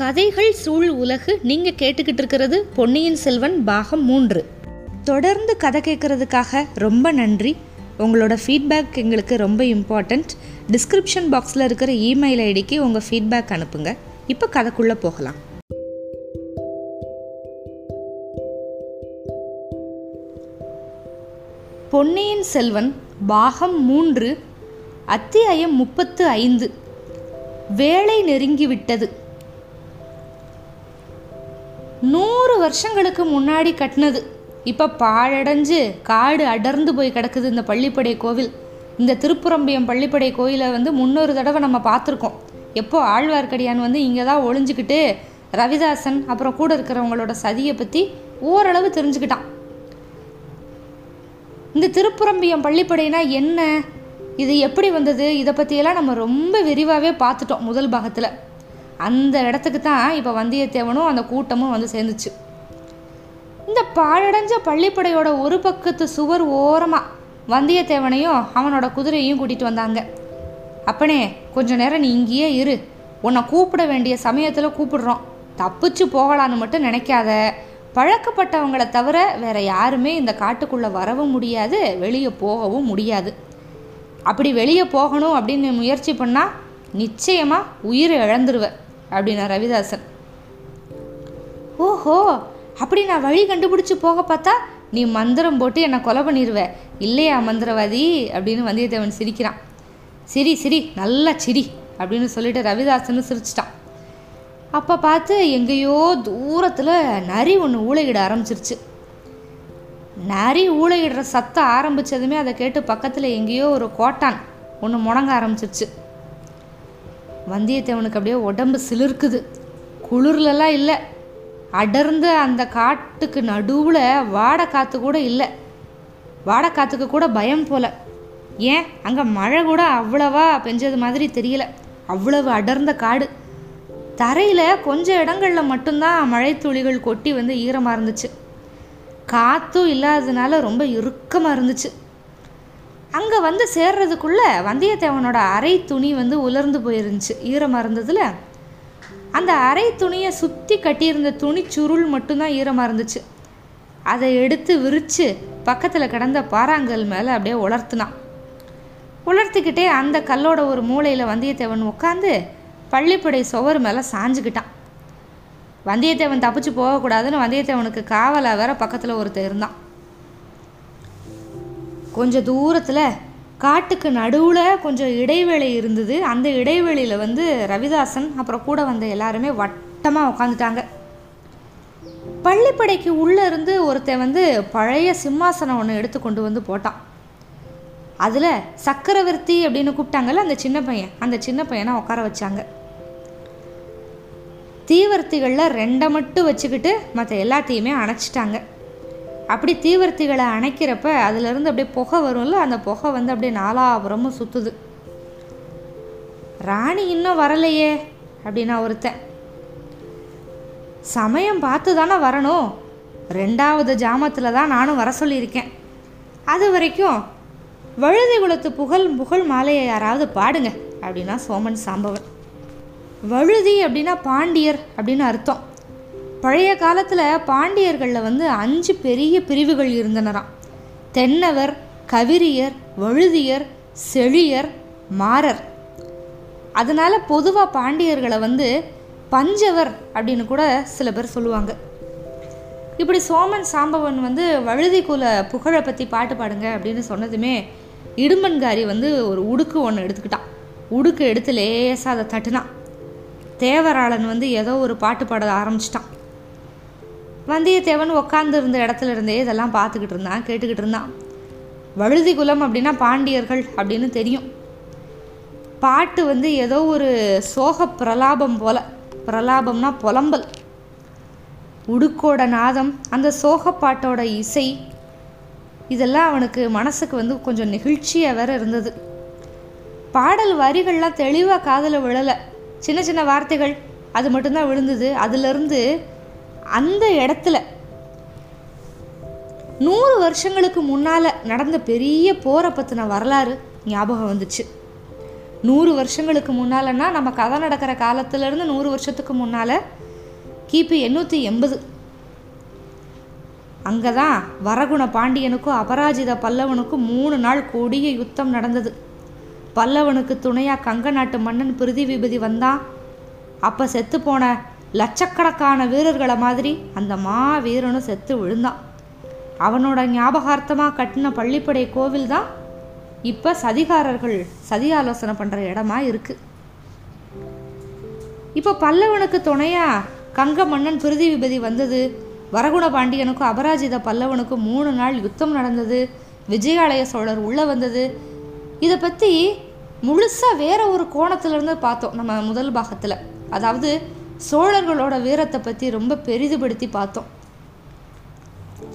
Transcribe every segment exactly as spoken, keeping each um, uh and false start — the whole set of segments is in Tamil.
கதைகள் சூழ் உலகு. நீங்கள் கேட்டுக்கிட்டு இருக்கிறது பொன்னியின் செல்வன் பாகம் மூன்று. தொடர்ந்து கதை கேட்குறதுக்காக ரொம்ப நன்றி. உங்களோட ஃபீட்பேக் எங்களுக்கு ரொம்ப இம்பார்ட்டண்ட். டிஸ்கிரிப்ஷன் பாக்ஸில் இருக்கிற இமெயில் ஐடிக்கு உங்கள் ஃபீட்பேக் அனுப்புங்க. இப்போ கதைக்குள்ளே போகலாம். பொன்னியின் செல்வன் பாகம் மூன்று, அத்தியாயம் முப்பத்து ஐந்து. வேலை நெருங்கிவிட்டது. நூறு வருஷங்களுக்கு முன்னாடி கட்டினது, இப்போ பாழடைஞ்சு காடு அடர்ந்து போய் கிடக்குது இந்த பள்ளிப்படை கோவில். இந்த திருப்புரம்பியம் பள்ளிப்படை கோயிலை வந்து முன்னொரு தடவை நம்ம பார்த்துருக்கோம். எப்போ ஆழ்வார்க்கடியான் வந்து இங்கே தான் ஒளிஞ்சிக்கிட்டு ரவிதாசன் அப்புறம் கூட இருக்கிறவங்களோட சதியை பற்றி ஓரளவு தெரிஞ்சுக்கிட்டான். இந்த திருப்புரம்பியம் பள்ளிப்படைனா என்ன, இது எப்படி வந்தது, இதை பற்றியெல்லாம் நம்ம ரொம்ப விரிவாகவே பார்த்துட்டோம் முதல் பாகத்தில். அந்த இடத்துக்கு தான் இப்போ வந்தியத்தேவனும் அந்த கூட்டமும் வந்து சேர்ந்துச்சு. இந்த பாழடைஞ்ச பள்ளிப்படையோட ஒரு பக்கத்து சுவர் ஓரமாக வந்தியத்தேவனையும் அவனோட குதிரையையும் கூட்டிகிட்டு வந்தாங்க. அப்பனே, கொஞ்சம் நேரம் நீ இங்கேயே இரு, உன்னை கூப்பிட வேண்டிய சமயத்தில் கூப்பிடுறோம், தப்பிச்சு போகலான்னு மட்டும் நினைக்காத. பழக்கப்பட்டவங்களை தவிர வேற யாருமே இந்த காட்டுக்குள்ளே வரவும் முடியாது, வெளியே போகவும் முடியாது. அப்படி வெளியே போகணும் அப்படின்னு முயற்சி பண்ணால் நிச்சயமாக உயிரை இழந்துருவ அப்படின்னா ரவிதாசன். ஓஹோ, அப்படி நான் வழி கண்டுபிடிச்சி போக பார்த்தா நீ மந்திரம் போட்டு என்னை கொலை பண்ணிடுவ இல்லையா மந்திரவாதி அப்படின்னு வந்தியத்தேவன் சிரிக்கிறான். சிரி சிரி, நல்லா சிரி அப்படின்னு சொல்லிட்டு ரவிதாசன் சிரிச்சிட்டான். அப்போ பார்த்து எங்கேயோ தூரத்தில் நரி ஒன்று ஊளையிட ஆரம்பிச்சிருச்சு. நரி ஊளையிடுற சத்தம் ஆரம்பித்ததுமே அதை கேட்டு பக்கத்தில் எங்கேயோ ஒரு கோட்டான் ஒன்று முடங்க ஆரம்பிச்சிருச்சு. வந்தியத்தேவனுக்கு அப்படியே உடம்பு சிலிர்க்குது. குளிர்லலாம் இல்லை, அடர்ந்த அந்த காட்டுக்கு நடுவில் வாடை காற்று கூட இல்லை. வாடை காற்றுக்கு கூட பயம் போல. ஏன், அங்கே மழை கூட அவ்வளவா பெஞ்சது மாதிரி தெரியல. அவ்வளவு அடர்ந்த காடு. தரையில் கொஞ்சம் இடங்களில் மட்டும்தான் மழை துளிகள் கொட்டி வந்து ஈரமாக இருந்துச்சு. காற்றும் இல்லாததுனால ரொம்ப இறுக்கமாக இருந்துச்சு. அங்கே வந்து சேர்றதுக்குள்ளே வந்தியத்தேவனோட அரை துணி வந்து உலர்ந்து போயிருந்துச்சு ஈரமாக இருந்ததில். அந்த அரை துணியை சுற்றி கட்டியிருந்த துணி சுருள் மட்டும்தான் ஈரமாக இருந்துச்சு. அதை எடுத்து விரித்து பக்கத்தில் கிடந்த பாறாங்கல் மேலே அப்படியே உலர்த்தினான். உலர்த்திக்கிட்டே அந்த கல்லோட ஒரு மூலையில் வந்தியத்தேவன் உட்காந்து பள்ளிப்படை சுவர் மேலே சாஞ்சுக்கிட்டான். வந்தியத்தேவன் தப்பிச்சு போகக்கூடாதுன்னு வந்தியத்தேவனுக்கு காவலாக வேற பக்கத்தில் ஒருத்தர் இருந்தான். கொஞ்சம் தூரத்தில் காட்டுக்கு நடுவில் கொஞ்சம் இடைவேளை இருந்தது. அந்த இடைவேளையில் வந்து ரவிதாசன் அப்புறம் கூட வந்த எல்லாருமே வட்டமாக உட்காந்துட்டாங்க. பள்ளிப்படைக்கு உள்ளே இருந்து ஒருத்தன் வந்து பழைய சிம்மாசனம் ஒன்று எடுத்து கொண்டு வந்து போட்டான். அதில் சக்கரவர்த்தி அப்படின்னு கூப்பிட்டாங்கல்ல அந்த சின்ன பையன், அந்த சின்ன பையனை உட்கார வச்சாங்க. தீவர்த்திகளில் ரெண்டை மட்டும் வச்சுக்கிட்டு மற்ற எல்லாத்தையுமே அணைச்சிட்டாங்க. அப்படி தீவர்த்திகளை அணைக்கிறப்ப அதுலேருந்து அப்படியே புகை வரும்ல, அந்த புகை வந்து அப்படியே நாலாபுரமும் சுற்றுது. ராணி இன்னும் வரலையே அப்படின்னா ஒருத்தன். சமயம் பார்த்து தானே வரணும், ரெண்டாவது ஜாமத்தில் தான் நானும் வர சொல்லியிருக்கேன். அது வரைக்கும் வழுதி குலத்து புகழ் புகழ் மாலையை யாராவது பாடுங்க அப்படின்னா சோமன் சம்பவன். வழுதி அப்படின்னா பாண்டியர் அப்படின்னு அர்த்தம். பழைய காலத்தில் பாண்டியர்களில் வந்து அஞ்சு பெரிய பிரிவுகள் இருந்தனராம். தென்னவர், கவிரியர், வழுதியர், செழியர், மாறர். அதனால் பொதுவாக பாண்டியர்களை வந்து பஞ்சவர் அப்படின்னு கூட சில பேர் சொல்லுவாங்க. இப்படி சோமன் சாம்பவன் வந்து வழுதி குல புகழை பற்றி பாட்டு பாடுங்க அப்படின்னு சொன்னதுமே இடுமன்காரி வந்து ஒரு உடுக்கு ஒன்று எடுத்துக்கிட்டான். உடுக்கு எடுத்து லேசாக அதை தட்டுனான். தேவராளன் வந்து ஏதோ ஒரு பாட்டு பாட ஆரம்பிச்சிட்டான். வந்தியத்தேவன் உக்காந்து இருந்த இடத்துல இருந்தே இதெல்லாம் பார்த்துக்கிட்டு இருந்தான், கேட்டுக்கிட்டு இருந்தான். வழுதி குலம் அப்படின்னா பாண்டியர்கள் அப்படின்னு தெரியும். பாட்டு வந்து ஏதோ ஒரு சோக பிரலாபம் போல. பிரலாபம்னா புலம்பல். உடுக்கோட நாதம், அந்த சோகப்பாட்டோட இசை, இதெல்லாம் அவனுக்கு மனசுக்கு வந்து கொஞ்சம் நெகிழ்ச்சியாக வேற இருந்தது. பாடல் வரிகள்லாம் தெளிவாக காதில் விழலை, சின்ன சின்ன வார்த்தைகள் அது மட்டும்தான் விழுந்தது. அதுலேருந்து அந்த இடத்துல நூறு வருஷங்களுக்கு முன்னால் நடந்த பெரிய போரை பற்றின வரலாறு ஞாபகம் வந்துச்சு. நூறு வருஷங்களுக்கு முன்னாலன்னா நம்ம கதை நடக்கிற காலத்திலேருந்து நூறு வருஷத்துக்கு முன்னால் கிபி எண்ணூற்றி எண்பது அங்கே தான் வரகுண பாண்டியனுக்கும் அபராஜித பல்லவனுக்கும் மூணு நாள் கொடிய யுத்தம் நடந்தது. பல்லவனுக்கு துணையாக கங்க நாட்டு மன்னன் பிரிதி விபதி வந்தான். அப்போ செத்து போன லட்சக்கணக்கான வீரர்களை மாதிரி அந்த மா வீரனும் செத்து விழுந்தான். அவனோட ஞாபகார்த்தமாக கட்டின பள்ளிப்படை கோவில் தான் இப்போ சதிகாரர்கள் சதி ஆலோசனை பண்ணுற இடமா இருக்குது. இப்போ பல்லவனுக்கு துணையாக கங்க மன்னன் பிரிதி விபதி வந்தது. வரகுண பாண்டியனுக்கும் அபராஜித பல்லவனுக்கும் மூணு நாள் யுத்தம் நடந்தது. விஜயாலய சோழர் உள்ளே வந்தது. இதை பற்றி முழுசாக வேற ஒரு கோணத்திலிருந்து பார்த்தோம் நம்ம முதல் பாகத்தில். அதாவது சோழர்களோட வீரத்தை பற்றி ரொம்ப பெரிதுபடுத்தி பார்த்தோம்.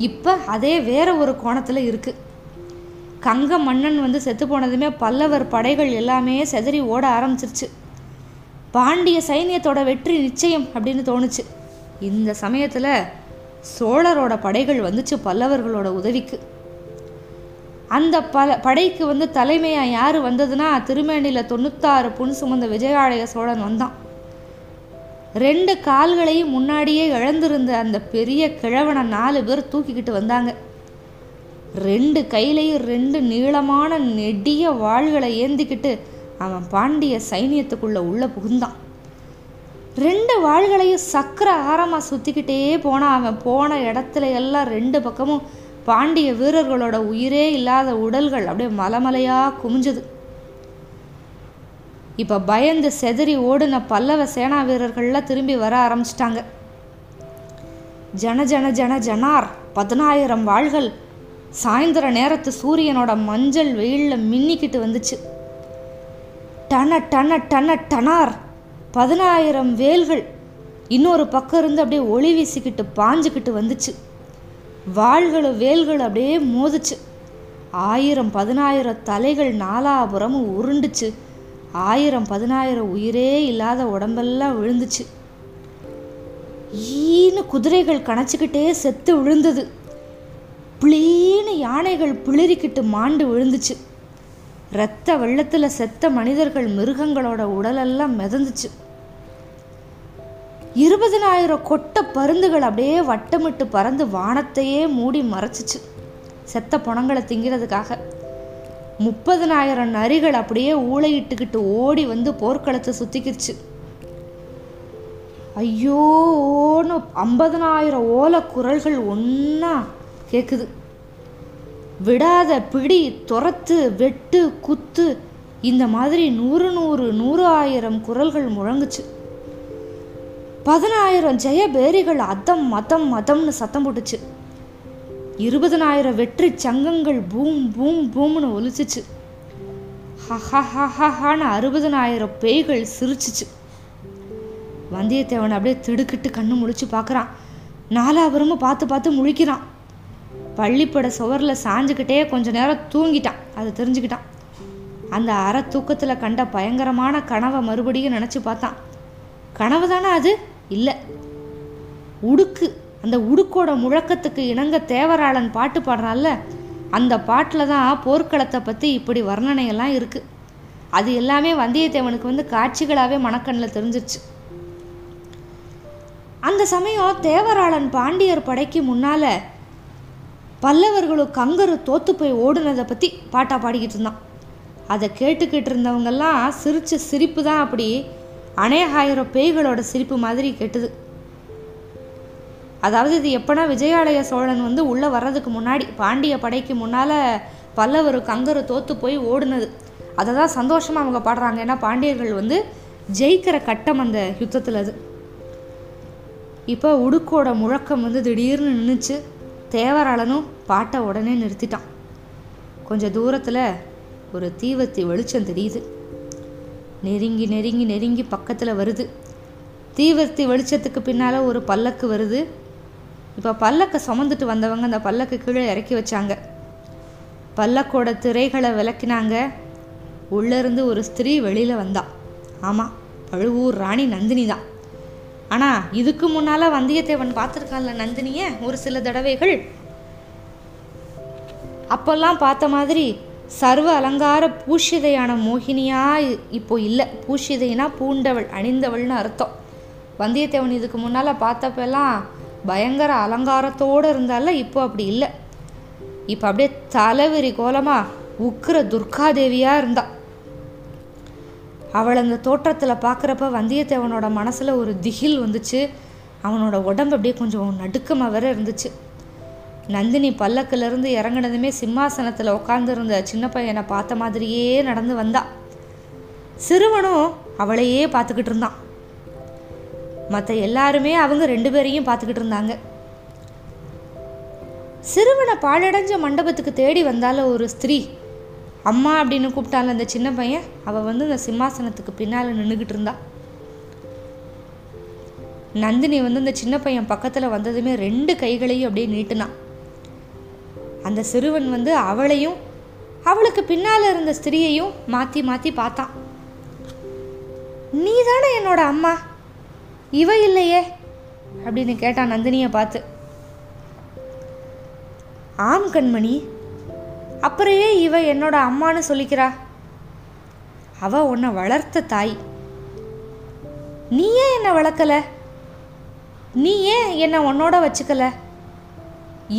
இப்போ அதே வேற ஒரு கோணத்தில் இருக்குது. கங்க மன்னன் வந்து செத்து போனதுமே பல்லவர் படைகள் எல்லாமே செதறி ஓட ஆரம்பிச்சிருச்சு. பாண்டிய சைன்யத்தோட வெற்றி நிச்சயம் அப்படின்னு தோணுச்சு. இந்த சமயத்தில் சோழரோட படைகள் வந்துச்சு பல்லவர்களோட உதவிக்கு. அந்த பல படைக்கு வந்து தலைமையாக யார் வந்ததுன்னா திருமேனியில் தொண்ணூத்தாறு புண் சுமந்த விஜயாலய சோழன் வந்தான். ரெண்டு கால்களையும் முன்னாடியே இழந்திருந்த அந்த பெரிய கிழவனை நாலு பேர் தூக்கிக்கிட்டு வந்தாங்க. ரெண்டு கையிலையும் ரெண்டு நீளமான நெடிய வாள்களை ஏந்திக்கிட்டு அவன் பாண்டிய சைனியத்துக்குள்ளே உள்ளே புகுந்தான். ரெண்டு வாள்களையும் சக்கர ஆரமாக சுற்றிக்கிட்டே போனான். அவன் போன இடத்துல எல்லாம் ரெண்டு பக்கமும் பாண்டிய வீரர்களோட உயிரே இல்லாத உடல்கள் அப்படியே மலமலையாக குமிஞ்சது. இப்போ பயந்து செதறி ஓடுன பல்லவ சேனா வீரர்கள்லாம் திரும்பி வர ஆரம்பிச்சிட்டாங்க. ஜன ஜன ஜன ஜனார் பதினாயிரம் வாள்கள் சாயந்தர நேரத்து சூரியனோட மஞ்சள் வெயிலில் மின்னிக்கிட்டு வந்துச்சு. டன டன டன டனார் பதினாயிரம் வேல்கள் இன்னொரு பக்கம் இருந்து அப்படியே ஒளி வீசிக்கிட்டு பாஞ்சுக்கிட்டு வந்துச்சு. வாள்களோ வேல்கள் அப்படியே மோதுச்சு. ஆயிரம் பதினாயிரம் தலைகள் நாலாபுரமும் உருண்டுச்சு. ஆயிரம் பதினாயிரம் உயிரே இல்லாத உடம்பெல்லாம் விழுந்துச்சு. ஈன்னு குதிரைகள் கணச்சிக்கிட்டே செத்து விழுந்தது. பிளீன்னு யானைகள் பிளிரிக்கிட்டு மாண்டு விழுந்துச்சு. இரத்த வெள்ளத்தில் செத்த மனிதர்கள் மிருகங்களோட உடலெல்லாம் மிதந்துச்சு. இருபதினாயிரம் கொட்டை பருந்துகள் அப்படியே வட்டமிட்டு பறந்து வானத்தையே மூடி மறைச்சிச்சு செத்த புணங்களை திங்கிறதுக்காக. முப்பதினாயிரம் நரிகள் அப்படியே ஊளையிட்டுக்கிட்டு ஓடி வந்து போர்க்களத்தை சுற்றிக்கிடுச்சு. ஐயோ ஓன்னு ஐம்பதினாயிரம் ஓலை குரல்கள் ஒன்றா கேட்குது. விடாத பிடி, துரத்து, வெட்டு, குத்து, இந்த மாதிரி நூறு நூறு நூறு ஆயிரம் குரல்கள் முழங்குச்சு. பதினாயிரம் ஜெயபேரிகள் அதம் மதம் மதம்னு சத்தம் போட்டுச்சு. இருபதினாயிரம் வெற்றி சங்கங்கள் பூம் பூம் பூம்னு ஒலிச்சிச்சு. ஹஹஹஹஹான்னு அறுபதினாயிரம் பேய்கள் சிரிச்சிச்சு. வந்தியத்தேவன் அப்படியே திடுக்கிட்டு கண்ணு முழிச்சு பார்க்குறான். நாலாபுரமும் பார்த்து பார்த்து முழிக்கிறான். பள்ளிப்பட சுவரில் சாஞ்சுக்கிட்டே கொஞ்ச நேரம் தூங்கிட்டான். அதை தெரிஞ்சுக்கிட்டான். அந்த அரை தூக்கத்தில் கண்ட பயங்கரமான கனவை மறுபடியும் நினச்சி பார்த்தான். கனவு தானே அது? இல்லை, உடுக்கு. அந்த உடுக்கோட முழக்கத்துக்கு இணங்க தேவராளன் பாட்டு பாடுறான்ல, அந்த பாட்டில் தான் போர்க்களத்தை பற்றி இப்படி வர்ணனையெல்லாம் இருக்குது. அது எல்லாமே வந்தியத்தேவனுக்கு வந்து காட்சிகளாகவே மனக்கண்ணில் தெரிஞ்சிருச்சு. அந்த சமயம் தேவராளன் பாண்டியர் படைக்கு முன்னால் பல்லவர்களும் கங்கரு தோத்து போய் ஓடுனதை பற்றி பாட்டாக பாடிக்கிட்டு இருந்தான். அதை கேட்டுக்கிட்டு இருந்தவங்கெல்லாம் சிரித்த சிரிப்பு தான் அப்படி அநேகாயிரம் பேய்களோட சிரிப்பு மாதிரி கேட்டுது. அதாவது இது எப்போனா விஜயாலய சோழன் வந்து உள்ளே வர்றதுக்கு முன்னாடி பாண்டிய படைக்கு முன்னால் பல்லவர் கங்கரு தோற்று போய் ஓடுனது. அதை தான் சந்தோஷமாக அவங்க பாடுறாங்க. ஏன்னா பாண்டியர்கள் வந்து ஜெயிக்கிற கட்டம் அந்த யுத்தத்தில். அது இப்போ உடுக்கோட முழக்கம் வந்து திடீர்னு நின்றுச்சு. தேவராளனும் பாட்டை உடனே நிறுத்திட்டான். கொஞ்சம் தூரத்தில் ஒரு தீவத்தி வெளிச்சம் தெரியுது. நெருங்கி நெருங்கி நெருங்கி பக்கத்தில் வருது. தீவர்த்தி வெளிச்சத்துக்கு பின்னால் ஒரு பல்லக்கு வருது. இப்போ பல்லக்கை சுமந்துட்டு வந்தவங்க அந்த பல்லக்கு கீழே இறக்கி வச்சாங்க. பல்லக்கோட திரைகளை விளக்கினாங்க. உள்ளேருந்து ஒரு ஸ்திரீ வெளியில் வந்தாள். ஆமாம், பழுவூர் ராணி நந்தினி தான். ஆனால் இதுக்கு முன்னால் வந்தியத்தேவன் பார்த்துருக்கான்ல நந்தினியை ஒரு சில தடவைகள். அப்போல்லாம் பார்த்த மாதிரி சர்வ அலங்கார பூஷிதையான மோகினியா இப்போ இல்லை. பூஷிதைனா பூண்டவள், அணிந்தவள்னு அர்த்தம். வந்தியத்தேவன் இதுக்கு முன்னால் பார்த்தப்பெல்லாம் பயங்கர அலங்காரத்தோடு இருந்தால, இப்போ அப்படி இல்லை. இப்போ அப்படியே தலைவெறி கோலமாக உக்கிர துர்காதேவியாக இருந்தாள். அவள் அந்த தோற்றத்தில் பார்க்குறப்ப வந்தியத்தேவனோட மனசில் ஒரு திகில் வந்துச்சு. அவனோட உடம்பு அப்படியே கொஞ்சம் நடுக்கமாக வேற இருந்துச்சு. நந்தினி பல்லக்கிலிருந்து இறங்கினதுமே சிம்மாசனத்தில் உட்காந்துருந்த சின்ன பையனை பார்த்த மாதிரியே நடந்து வந்தா. சிறுவனும் அவளையே பார்த்துக்கிட்டு இருந்தான். மற்ற எல்லாருமே அவங்க ரெண்டு பேரையும் பார்த்துக்கிட்டு இருந்தாங்க. சிறுவனை பாழடைஞ்ச மண்டபத்துக்கு தேடி வந்தால ஒரு ஸ்திரீ, அம்மா அப்படின்னு கூப்பிட்டால அந்த சின்ன பையன், அவள் வந்து இந்த சிம்மாசனத்துக்கு பின்னால் நின்றுக்கிட்டு இருந்தா. நந்தினி வந்து இந்த சின்ன பையன் பக்கத்தில் வந்ததுமே ரெண்டு கைகளையும் அப்படியே நீட்டினான். அந்த சிறுவன் வந்து அவளையும் அவளுக்கு பின்னால் இருந்த ஸ்திரீயையும் மாற்றி மாற்றி பார்த்தான். நீ தானே என்னோட அம்மா, இவ இல்லையே அப்படின்னு கேட்டான் நந்தினியை பார்த்து. ஆம் கண்மணி, அப்புறையே இவ என்னோட அம்மானு சொல்லிக்கிறா? அவ உன்னை வளர்த்த தாய், நீ ஏன் என்னை வளர்க்கலை? நீ ஏன் என்னை உன்னோட வச்சுக்கலை?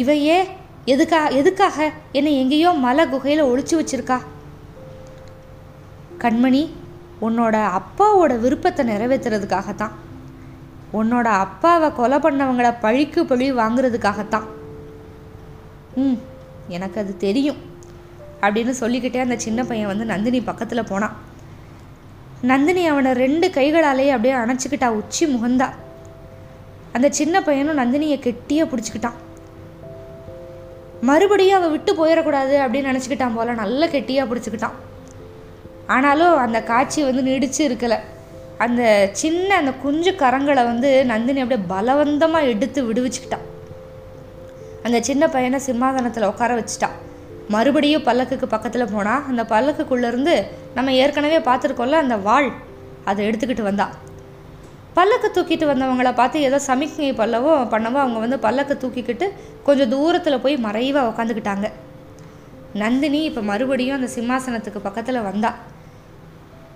இவையே எதுக்கா எதுக்காக என்னை எங்கேயோ மலை குகையில் ஒழிச்சு வச்சிருக்கா? கண்மணி, உன்னோட அப்பாவோட விருப்பத்தை நிறைவேற்றுறதுக்காகத்தான், உன்னோட அப்பாவை கொலை பண்ணவங்கள பழிக்கு பழி வாங்குறதுக்காகத்தான். ம், எனக்கு அது தெரியும் அப்படின்னு சொல்லிக்கிட்டே அந்த சின்ன பையன் வந்து நந்தினி பக்கத்தில் போனான். நந்தினி அவனை ரெண்டு கைகளாலேயே அப்படியே அணைச்சிக்கிட்டா, உச்சி முகந்தா. அந்த சின்ன பையனும் நந்தினியை கெட்டியாக பிடிச்சிக்கிட்டான். மறுபடியும் அவள் விட்டு போயிடக்கூடாது அப்படின்னு நினச்சிக்கிட்டான் போல, நல்லா கெட்டியாக பிடிச்சிக்கிட்டான். ஆனாலும் அந்த காட்சி வந்து நீடிச்சு இருக்கலை. அந்த சின்ன அந்த குஞ்சு கரங்களை வந்து நந்தினி அப்படியே பலவந்தமாக எடுத்து விடுவிச்சுக்கிட்டான். அந்த சின்ன பையனை சிம்மாசனத்தில் உட்கார வச்சுட்டான். மறுபடியும் பல்லக்குக்கு பக்கத்தில் போனால் அந்த பல்லக்குக்குள்ளேருந்து நம்ம ஏற்கனவே பார்த்துருக்கோம்ல அந்த வாள், அதை எடுத்துக்கிட்டு வந்தான். பல்லக்கு தூக்கிட்டு வந்தவங்கள பார்த்து ஏதோ சமிக்ஞை பல்லவோ பண்ணவோ அவங்க வந்து பல்லக்கு தூக்கிக்கிட்டு கொஞ்சம் தூரத்தில் போய் மறைவாக உக்காந்துக்கிட்டாங்க. நந்தினி இப்போ மறுபடியும் அந்த சிம்மாசனத்துக்கு பக்கத்தில் வந்தா.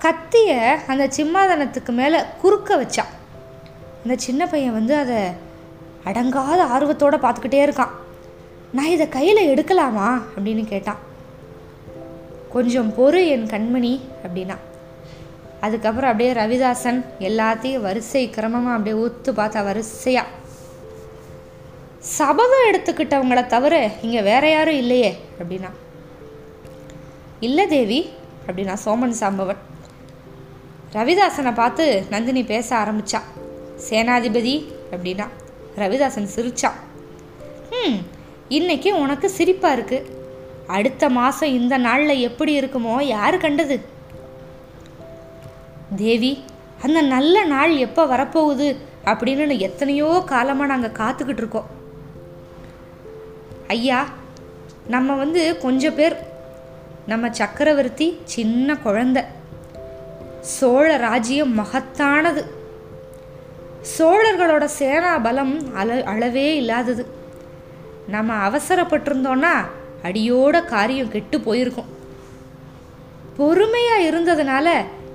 கத்தியை அந்த சிம்மாசனத்துக்கு மேலே குறுக்க வச்சா. அந்த சின்ன பையன் வந்து அதை அடங்காத ஆர்வத்தோடு பார்த்துக்கிட்டே இருக்கான். நான் இதை கையில் எடுக்கலாமா அப்படின்னு கேட்டான். கொஞ்சம் பொறு என் கண்மணி அப்படின்னா. அதுக்கப்புறம் அப்படியே ரவிதாசன் எல்லாத்தையும் வரிசை கிரமமாக அப்படியே ஊத்து பார்த்தா. வரிசையாக சபதம் எடுத்துக்கிட்டவங்கள தவிர இங்கே வேற யாரும் இல்லையே அப்படின்னா. இல்லை தேவி அப்படின்னா சோமன் சம்பவன். ரவிதாசனை பார்த்து நந்தினி பேச ஆரம்பித்தா. சேனாதிபதி அப்படின்னா. ரவிதாசன் சிரிச்சா. ம், இன்னைக்கு உனக்கு சிரிப்பாக இருக்குது. அடுத்த மாதம் இந்த நாளில் எப்படி இருக்குமோ யார் கண்டது? தேவி, அந்த நல்ல நாள் எப்போ வரப்போகுது அப்படின்னு எத்தனையோ காலமாக நாங்கள் காத்துக்கிட்டு இருக்கோம். ஐயா, நம்ம வந்து கொஞ்சம் பேர், நம்ம சக்கரவர்த்தி சின்ன குழந்தை, சோழ ராஜ்யம் மகத்தானது, சோழர்களோட சேனா பலம் அள அளவே இல்லாதது. நம்ம அவசரப்பட்டிருந்தோன்னா அடியோட காரியம் கெட்டு போயிருக்கும். பொறுமையாக இருந்ததுனால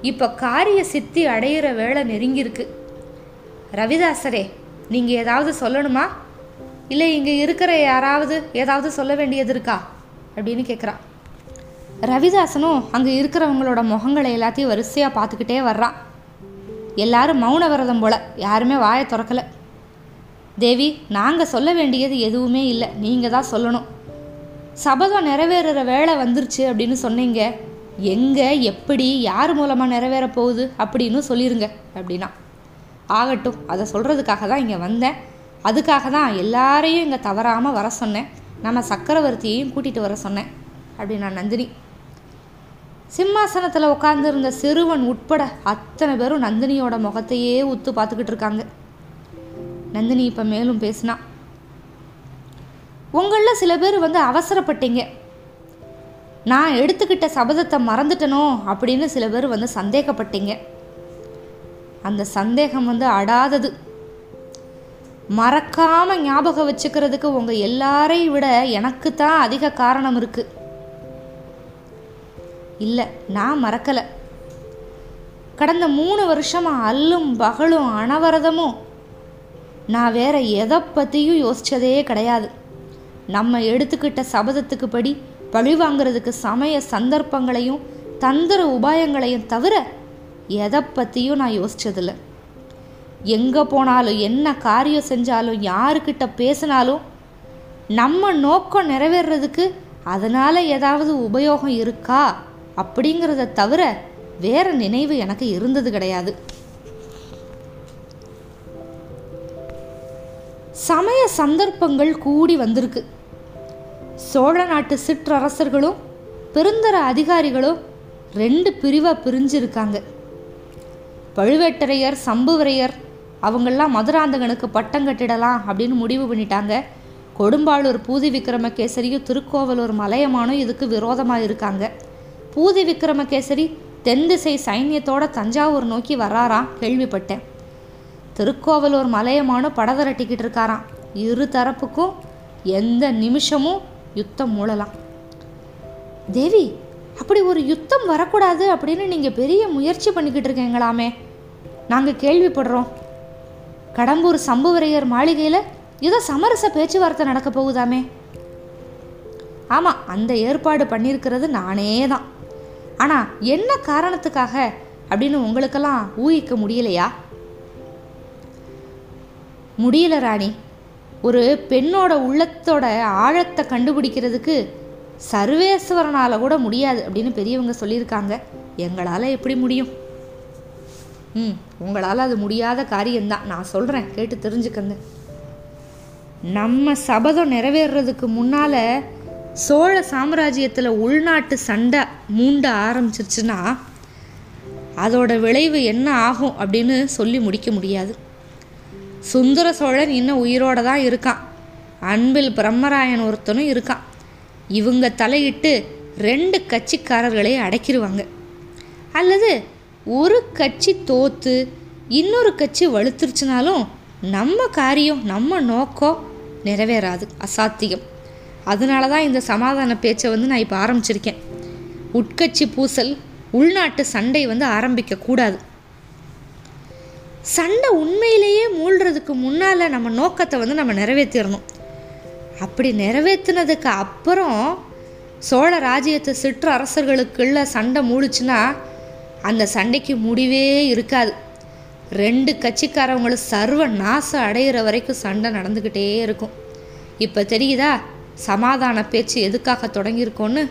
இப்போ காரிய சித்தி அடையிற வேலை நெருங்கியிருக்கு. ரவிதாசரே, நீங்கள் ஏதாவது சொல்லணுமா? இல்லை இங்கே இருக்கிற யாராவது ஏதாவது சொல்ல வேண்டியது இருக்கா அப்படின்னு கேட்குறான். ரவிதாசனும் அங்கே இருக்கிறவங்களோட முகங்களை எல்லாத்தையும் வரிசையாக பார்த்துக்கிட்டே வர்றான். எல்லாரும் மௌன விரதம் போல், யாருமே வாயை திறக்கலை. தேவி, நாங்கள் சொல்ல வேண்டியது எதுவுமே இல்லை, நீங்கள் தான் சொல்லணும். சபதம் நிறைவேறுற வேலை வந்துருச்சு அப்படின்னு சொன்னீங்க. எங்கே, எப்படி, யார் மூலமாக நிறைவேற போகுது அப்படின்னு சொல்லிடுங்க அப்படின்னா. ஆகட்டும், அதை சொல்கிறதுக்காக தான் இங்கே வந்தேன். அதுக்காக தான் எல்லாரையும் இங்கே தவறாமல் வர சொன்னேன். நம்ம சக்கரவர்த்தியையும் கூட்டிகிட்டு வர சொன்னேன் அப்படின்னா நந்தினி. சிம்மாசனத்தில் உட்காந்துருந்த சிறுவன் உட்பட அத்தனை பேரும் நந்தினியோட முகத்தையே உத்து பார்த்துக்கிட்டு இருக்காங்க. நந்தினி இப்போ மேலும் பேசினா. உங்களில் சில பேர் வந்து அவசரப்பட்டீங்க. நான் எடுத்துக்கிட்ட சபதத்தை மறந்துட்டனோ அப்படின்னு சில பேர் வந்து சந்தேகப்பட்டீங்க. அந்த சந்தேகம் வந்து அடாதது. மறக்காமல் ஞாபகம் வச்சுக்கிறதுக்கு உங்கள் எல்லாரையும் விட எனக்கு தான் அதிக காரணம் இருக்குது. இல்லை, நான் மறக்கலை. கடந்த மூணு வருஷமாக அல்லும் பகலும் அனவரதமும் நான் வேற எதை பற்றியும் யோசித்ததே கிடையாது. நம்ம எடுத்துக்கிட்ட சபதத்துக்கு படி பழிவாங்கிறதுக்கு சமய சந்தர்ப்பங்களையும் தந்திர உபாயங்களையும் தவிர எதை பற்றியும் நான் யோசித்ததில்லை. எங்கே போனாலும் என்ன காரியம் செஞ்சாலும் யாருக்கிட்ட பேசினாலும் நம்ம நோக்கம் நிறைவேறதுக்கு அதனால் ஏதாவது உபயோகம் இருக்கா அப்படிங்கிறத தவிர வேறு நினைவு எனக்கு இருந்தது கிடையாது. சமய சந்தர்ப்பங்கள் கூடி வந்திருக்கு. சோழ நாட்டு சிற்றரசர்களும் பெருந்தர அதிகாரிகளும் ரெண்டு பிரிவாக பிரிஞ்சிருக்காங்க. பழுவேட்டரையர், சம்புவரையர் அவங்களாம் மதுராந்தகனுக்கு பட்டம் கட்டிடலாம் அப்படின்னு முடிவு பண்ணிட்டாங்க. கொடும்பாளூர் பூதி விக்ரமகேசரியும் திருக்கோவலூர் மலையமானும் இதுக்கு விரோதமாக இருக்காங்க. பூதி விக்ரமகேசரி தென் திசை சைன்யத்தோட தஞ்சாவூர் நோக்கி வராராம் கேள்விப்பட்டேன். திருக்கோவலூர் மலையமானும் படை திரட்டிக்கிட்டு இருக்காராம். இரு தரப்புக்கும் எந்த நிமிஷமும் யுத்தம் மூளலாம். தேவி, அப்படி ஒரு யுத்தம் வரக்கூடாது அப்படின்னு நீங்கள் பெரிய முயற்சி பண்ணிக்கிட்டு இருக்கீங்களாமே, நாங்கள் கேள்விப்படுறோம். கடம்பூர் சம்புவரையர் மாளிகையில் ஏதோ சமரச பேச்சுவார்த்தை நடக்க போகுதாமே? ஆமாம், அந்த ஏற்பாடு பண்ணியிருக்கிறது நானே தான். ஆனால் என்ன காரணத்துக்காக அப்படின்னு உங்களுக்கெல்லாம் ஊகிக்க முடியலையா? முடியல ராணி. ஒரு பெண்ணோட உள்ளத்தோட ஆழத்தை கண்டுபிடிக்கிறதுக்கு சர்வேஸ்வரனால் கூட முடியாது அப்படின்னு பெரியவங்க சொல்லியிருக்காங்க. எங்களால் எப்படி முடியும்? ம் உங்களால் அது முடியாத காரியம்தான். நான் சொல்கிறேன், கேட்டு தெரிஞ்சுக்கங்க. நம்ம சபதம் நிறைவேறதுக்கு முன்னால் சோழ சாம்ராஜ்யத்தில் உள்நாட்டு சண்டை மூண்ட ஆரம்பிச்சிருச்சுன்னா அதோட விளைவு என்ன ஆகும் அப்படின்னு சொல்லி முடிக்க முடியாது. சுந்தர சோழன் இன்னும் உயிரோடு தான் இருக்கான். அன்பில் பிரம்மராயன் ஒருத்தனும் இருக்கான். இவங்க தலையிட்டு ரெண்டு கட்சிக்காரர்களையும் அடக்கிடுவாங்க. அல்லது ஒரு கட்சி தோற்று இன்னொரு கட்சி வலுத்துருச்சுனாலும் நம்ம காரியம், நம்ம நோக்கம் நிறைவேறாது, அசாத்தியம். அதனால தான் இந்த சமாதான பேச்சை வந்து நான் இப்போ ஆரம்பிச்சிருக்கேன். உட்கட்சி பூசல், உள்நாட்டு சண்டை வந்து ஆரம்பிக்கக்கூடாது. சண்டை உண்மையிலேயே மூழ்கிறதுக்கு முன்னால் நம்ம நோக்கத்தை வந்து நம்ம நிறைவேற்றிடணும். அப்படி நிறைவேற்றினதுக்கு அப்புறம் சோழ ராஜ்யத்தை சிற்று அரசர்களுக்குள்ள சண்டை மூழ்கிச்சுன்னா அந்த சண்டைக்கு முடிவே இருக்காது. ரெண்டு கட்சிக்காரவங்களும் சர்வ நாசம் அடைகிற வரைக்கும் சண்டை நடந்துக்கிட்டே இருக்கும். இப்போ தெரியுதா சமாதான பேச்சு எதுக்காக தொடங்கியிருக்கோன்னு?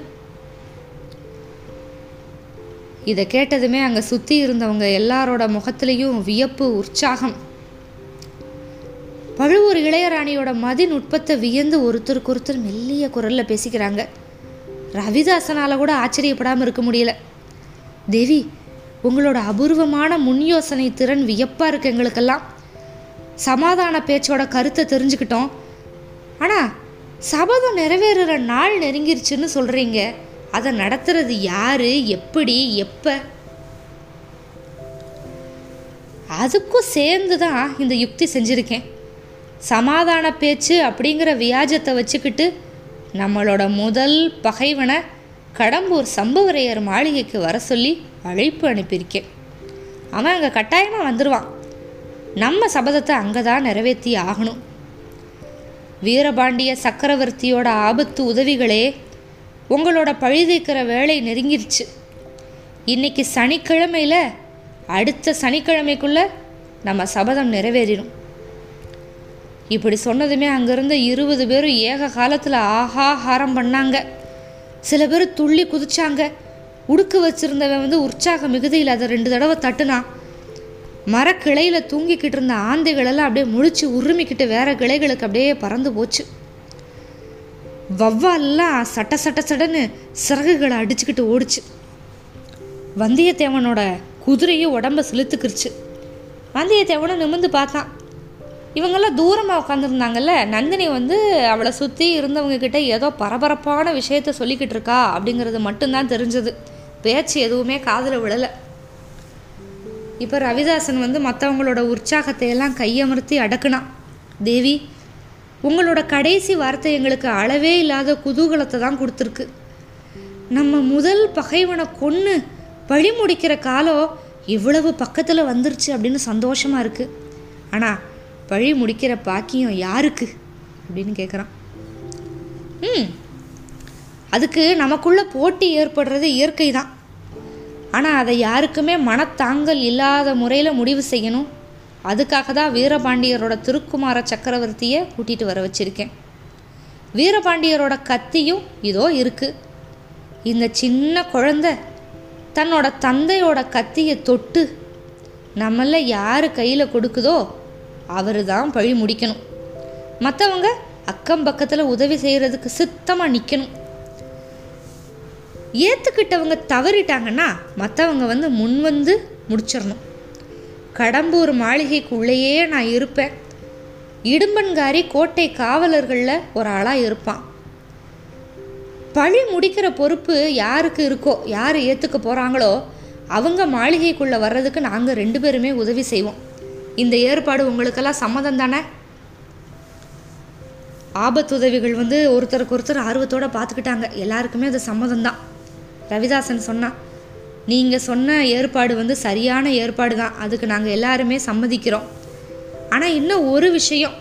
இதை கேட்டதுமே அங்கே சுற்றி இருந்தவங்க எல்லாரோட முகத்திலையும் வியப்பு, உற்சாகம். பழுவூர் இளையராணியோட மதிநுட்பத்தை வியந்து ஒருத்தருக்கு ஒருத்தர் மெல்லிய குரலில் பேசிக்கிறாங்க. ரவிதாசனால் கூட ஆச்சரியப்படாமல் இருக்க முடியல. தேவி, உங்களோட அபூர்வமான முன் யோசனை திறன் வியப்பாக இருக்கு எங்களுக்கெல்லாம். சமாதான பேச்சோட கருத்தை தெரிஞ்சுக்கிட்டோம். ஆனால் சபதம் நிறைவேறுகிற நாள் நெருங்கிருச்சுன்னு சொல்கிறீங்க. அதை நடத்துறது யாரு, எப்படி, எப்போ? அதுக்கும் சேர்ந்து தான் இந்த யுக்தி செஞ்சுருக்கேன். சமாதான பேச்சு அப்படிங்கிற வியாஜத்தை வச்சுக்கிட்டு நம்மளோட முதல் பகைவனை கடம்பூர் சம்புவரையர் மாளிகைக்கு வர சொல்லி அழைப்பு அனுப்பியிருக்கேன். அவன் அங்கே கட்டாயமாக வந்துடுவான். நம்ம சபதத்தை அங்கே தான் நிறைவேற்றி ஆகணும். வீரபாண்டிய சக்கரவர்த்தியோட ஆபத்து உதவிகளே, உங்களோட பழுதீக்கிற வேலை நெருங்கிருச்சு. இன்றைக்கி சனிக்கிழமையில், அடுத்த சனிக்கிழமைக்குள்ளே நம்ம சபதம் நிறைவேறிடும். இப்படி சொன்னதுமே அங்கேருந்து இருபது பேரும் ஏக காலத்தில் ஆஹாஹாரம் பண்ணாங்க. சில பேர் துள்ளி குதிச்சாங்க. உடுக்கு வச்சுருந்தவன் வந்து உற்சாக மிகுதியில் அதை ரெண்டு தடவை தட்டுனான். மரக்கிளையில் தூங்கிக்கிட்டு இருந்த ஆந்தைகளெல்லாம் அப்படியே முழிச்சு உருமிக்கிட்டு வேற கிளைகளுக்கு அப்படியே பறந்து போச்சு. வவ்வாலெல்லாம் சட்ட சட்ட சடன்னு சிறகுகளை அடிச்சுக்கிட்டு ஓடிச்சு. வந்தியத்தேவனோட குதிரையும் உடம்பை செலுத்துக்கிருச்சு. வந்தியத்தேவனும் நிமிர்ந்து பார்த்தான். இவங்கெல்லாம் தூரமாக உட்காந்துருந்தாங்கல்ல, நந்தினி வந்து அவளை சுற்றி இருந்தவங்கக்கிட்ட ஏதோ பரபரப்பான விஷயத்த சொல்லிக்கிட்டு இருக்கா அப்படிங்கிறது மட்டும்தான் தெரிஞ்சது. பேச்சு எதுவுமே காதில் விழலை. இப்போ ரவிதாசன் வந்து மற்றவங்களோட உற்சாகத்தை எல்லாம் கையமர்த்தி அடக்குனான். தேவி, உங்களோட கடைசி வார்த்தை எங்களுக்கு அளவே இல்லாத குதூகலத்தை தான் கொடுத்துருக்கு. நம்ம முதல் பகைவனை கொன்று பழி முடிக்கிற காலம் இவ்வளவு பக்கத்தில் வந்துருச்சு அப்படின்னு சந்தோஷமாக இருக்குது. ஆனால் பழி முடிக்கிற பாக்கியம் யாருக்கு அப்படின்னு கேட்குறான். ம் அதுக்கு நமக்குள்ளே போட்டி ஏற்படுறது இயற்கை தான். ஆனால் அதை யாருக்குமே மனத்தாங்கல் இல்லாத முறையில் முடிவு செய்யணும். அதுக்காக தான் வீரபாண்டியரோட திருக்குமார சக்கரவர்த்தியை கூட்டிகிட்டு வர வச்சுருக்கேன். வீரபாண்டியரோட கத்தியும் இதோ இருக்குது. இந்த சின்ன குழந்தை தன்னோட தந்தையோட கத்தியை தொட்டு நம்மள யார் கையில் கொடுக்குதோ அவர் தான் பழி முடிக்கணும். மற்றவங்க அக்கம் பக்கத்தில் உதவி செய்கிறதுக்கு சித்தமாக நிற்கணும். ஏற்றுக்கிட்டவங்க தவறிட்டாங்கன்னா மற்றவங்க வந்து முன் வந்து முடிச்சிடணும். கடம்பூர் மாளிகைக்குள்ளேயே நான் இருப்பேன். இடுமன்காரி கோட்டை காவலர்களில் ஒரு ஆளாக இருப்பான். பழி முடிக்கிற பொறுப்பு யாருக்கு இருக்கோ, யார் ஏற்றுக்க போகிறாங்களோ அவங்க மாளிகைக்குள்ளே வர்றதுக்கு நாங்கள் ரெண்டு பேருமே உதவி செய்வோம். இந்த ஏற்பாடு உங்களுக்கெல்லாம் சம்மதம் தானே? ஆபத்துதவிகள் வந்து ஒருத்தருக்கு ஒருத்தர் ஆர்வத்தோடு பார்த்துக்கிட்டாங்க. எல்லாருக்குமே அது சம்மதம்தான். ரவிதாசன் சொன்னான், நீங்கள் சொன்ன ஏற்பாடு வந்து சரியான ஏற்பாடு தான், அதுக்கு நாங்கள் எல்லாருமே சம்மதிக்கிறோம். ஆனால் இன்னும் ஒரு விஷயம்,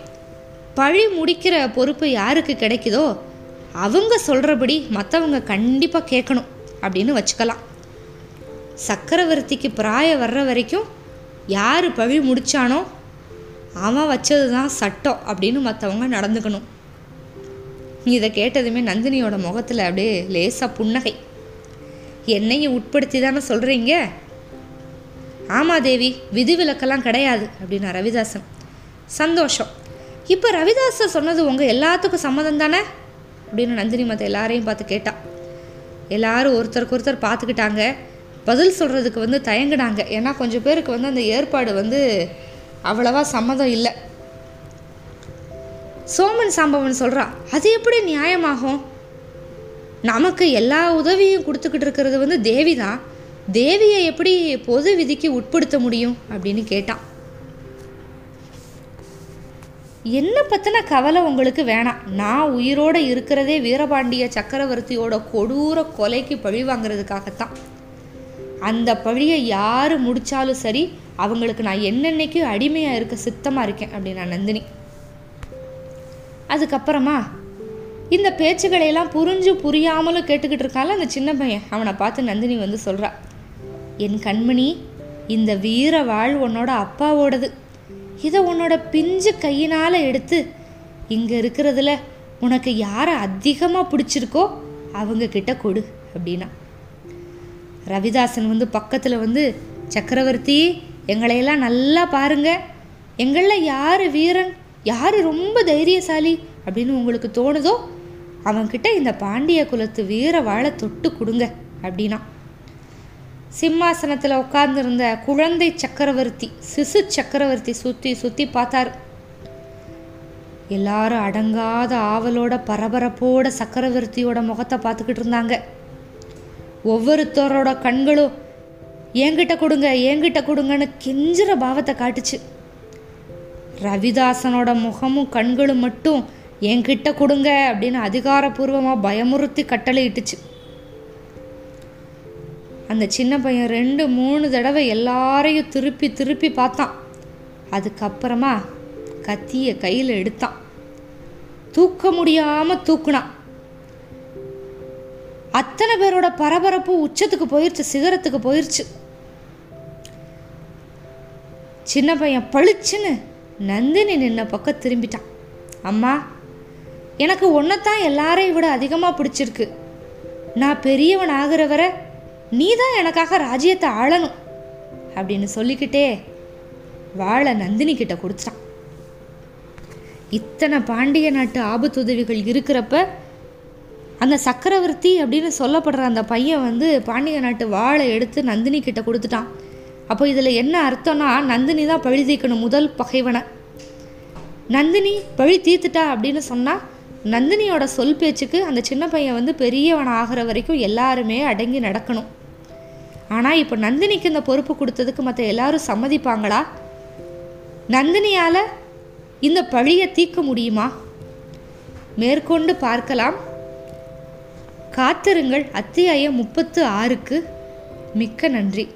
பழி முடிக்கிற பொறுப்பு யாருக்கு கிடைக்குதோ அவங்க சொல்கிறபடி மற்றவங்க கண்டிப்பாக கேட்கணும் அப்படின்னு வச்சுக்கலாம். சக்கரவர்த்திக்கு பிராயம் வர்ற வரைக்கும் யார் பழி முடித்தானோ அவன் வச்சது தான் சட்டம் அப்படின்னு மற்றவங்க நடந்துக்கணும். இதை கேட்டதுமே நந்தினியோட முகத்தில் அப்படியே லேசாக புன்னகை. என்னையும் உட்படுத்தி தானே சொல்கிறீங்க? ஆமாம் தேவி, விதிவிலக்கெல்லாம் கிடையாது அப்படின்னா ரவிதாசன். சந்தோஷம். இப்போ ரவிதாசன் சொன்னது உங்கள் எல்லாத்துக்கும் சம்மதம் தானே அப்படின்னு நந்தினி மற்ற எல்லாரையும் பார்த்து கேட்டான். எல்லாரும் ஒருத்தருக்கு ஒருத்தர் பார்த்துக்கிட்டாங்க. பதில் சொல்கிறதுக்கு வந்து தயங்குனாங்க. ஏன்னா கொஞ்சம் பேருக்கு வந்து அந்த ஏற்பாடு வந்து அவ்வளவா சம்மதம் இல்லை. சோமன் சம்பவன் சொல்கிறான், அது எப்படி நியாயமாகும்? நமக்கு எல்லா உதவியும் கொடுத்துக்கிட்டு இருக்கிறது வந்து தேவி தான். தேவியை எப்படி பொது விதிக்கு உட்படுத்த முடியும் அப்படின்னு கேட்டான். என்னை பற்றின கவலை உங்களுக்கு வேணாம். நான் உயிரோடு இருக்கிறதே வீரபாண்டிய சக்கரவர்த்தியோட கொடூர கொலைக்கு பழி வாங்கிறதுக்காகத்தான். அந்த பழியை யார் முடித்தாலும் சரி, அவங்களுக்கு நான் என்னென்னைக்கு அடிமையாக இருக்க சித்தமாக இருக்கேன் அப்படின்னா நந்தினி. அதுக்கப்புறமா இந்த பேச்சுக்களையெல்லாம் புரிஞ்சு புரியாமலும் கேட்டுக்கிட்டு இருக்கால அந்த சின்ன பையன், அவனை பார்த்து நந்தினி வந்து சொல்கிறா, என் கண்மணி, இந்த வீர வாழ் உன்னோட அப்பாவோடது. இதை உன்னோட பிஞ்சு கையினால் எடுத்து இங்கே இருக்கிறதுல உனக்கு யாரை அதிகமாக பிடிச்சிருக்கோ அவங்கக்கிட்ட கொடு அப்படின்னா. ரவிதாசன் வந்து பக்கத்தில் வந்து, சக்கரவர்த்தி எங்களையெல்லாம் நல்லா பாருங்கள், எங்களில் யார் வீரன், யார் ரொம்ப தைரியசாலி அப்படின்னு உங்களுக்கு தோணுதோ அவன்கிட்ட இந்த பாண்டிய குலத்து வீர வாழை தொட்டு கொடுங்க அப்படின்னா. சிம்மாசனத்தில் உட்கார்ந்துருந்த குழந்தை சக்கரவர்த்தி, சிசு சக்கரவர்த்தி சுற்றி சுற்றி பார்த்தார். எல்லாரும் அடங்காத ஆவலோட பரபரப்போட சக்கரவர்த்தியோட முகத்தை பார்த்துக்கிட்டு இருந்தாங்க. ஒவ்வொருத்தரோட கண்களும் என்கிட்ட கொடுங்க என்கிட்ட கொடுங்கன்னு கெஞ்சுற பாவத்தை காட்டுச்சு. ரவிதாசனோட முகமும் கண்களும் மட்டும் என்கிட்ட கொடுங்க அப்படின்னு அதிகாரபூர்வமாக பயமுறுத்தி கட்டளையிட்டுச்சு. அந்த சின்ன பையன் ரெண்டு மூணு தடவை எல்லாரையும் திருப்பி திருப்பி பார்த்தான். அதுக்கப்புறமா கத்தியை கையில் எடுத்தான். தூக்க முடியாமல் தூக்குனான். அத்தனை பேரோட பரபரப்பு உச்சத்துக்கு போயிடுச்சு, சிகரத்துக்கு போயிடுச்சு. சின்ன பையன் பளிச்சுன்னு நந்தினி நின்ன பக்கம் திரும்பிட்டான். அம்மா, எனக்கு ஒன்றைத்தான் எல்லாரையும் விட அதிகமாக பிடிச்சிருக்கு. நான் பெரியவன் ஆகிற வரை நீ தான் எனக்காக ராஜ்யத்தை ஆளணும் அப்படின்னு சொல்லிக்கிட்டே வாழை நந்தினி கிட்ட கொடுத்துட்டான். இத்தனை பாண்டிய நாட்டு ஆபத்துதவிகள் இருக்கிறப்ப அந்த சக்கரவர்த்தி அப்படின்னு சொல்லப்படுற அந்த பையன் வந்து பாண்டிய நாட்டு வாழை எடுத்து நந்தினி கிட்ட கொடுத்துட்டான். அப்போ இதில் என்ன அர்த்தம்னா, நந்தினி தான் பழி தீர்க்கணும் முதல் பகைவனை. நந்தினி பழி தீர்த்துட்டா அப்படின்னு சொன்னால் நந்தினியோட சொல் பேச்சுக்கு அந்த சின்ன பையன் வந்து பெரியவன் ஆகிற வரைக்கும் எல்லாருமே அடங்கி நடக்கணும். ஆனால் இப்போ நந்தினிக்கு இந்த பொறுப்பு கொடுத்ததுக்கு மற்ற எல்லாரும் சம்மதிப்பாங்களா? நந்தினியால் இந்த பழியை தீர்க்க முடியுமா? மேற்கொண்டு பார்க்கலாம். காத்திருங்கள். அத்தியாயம் முப்பத்து ஆறுக்கு மிக்க நன்றி.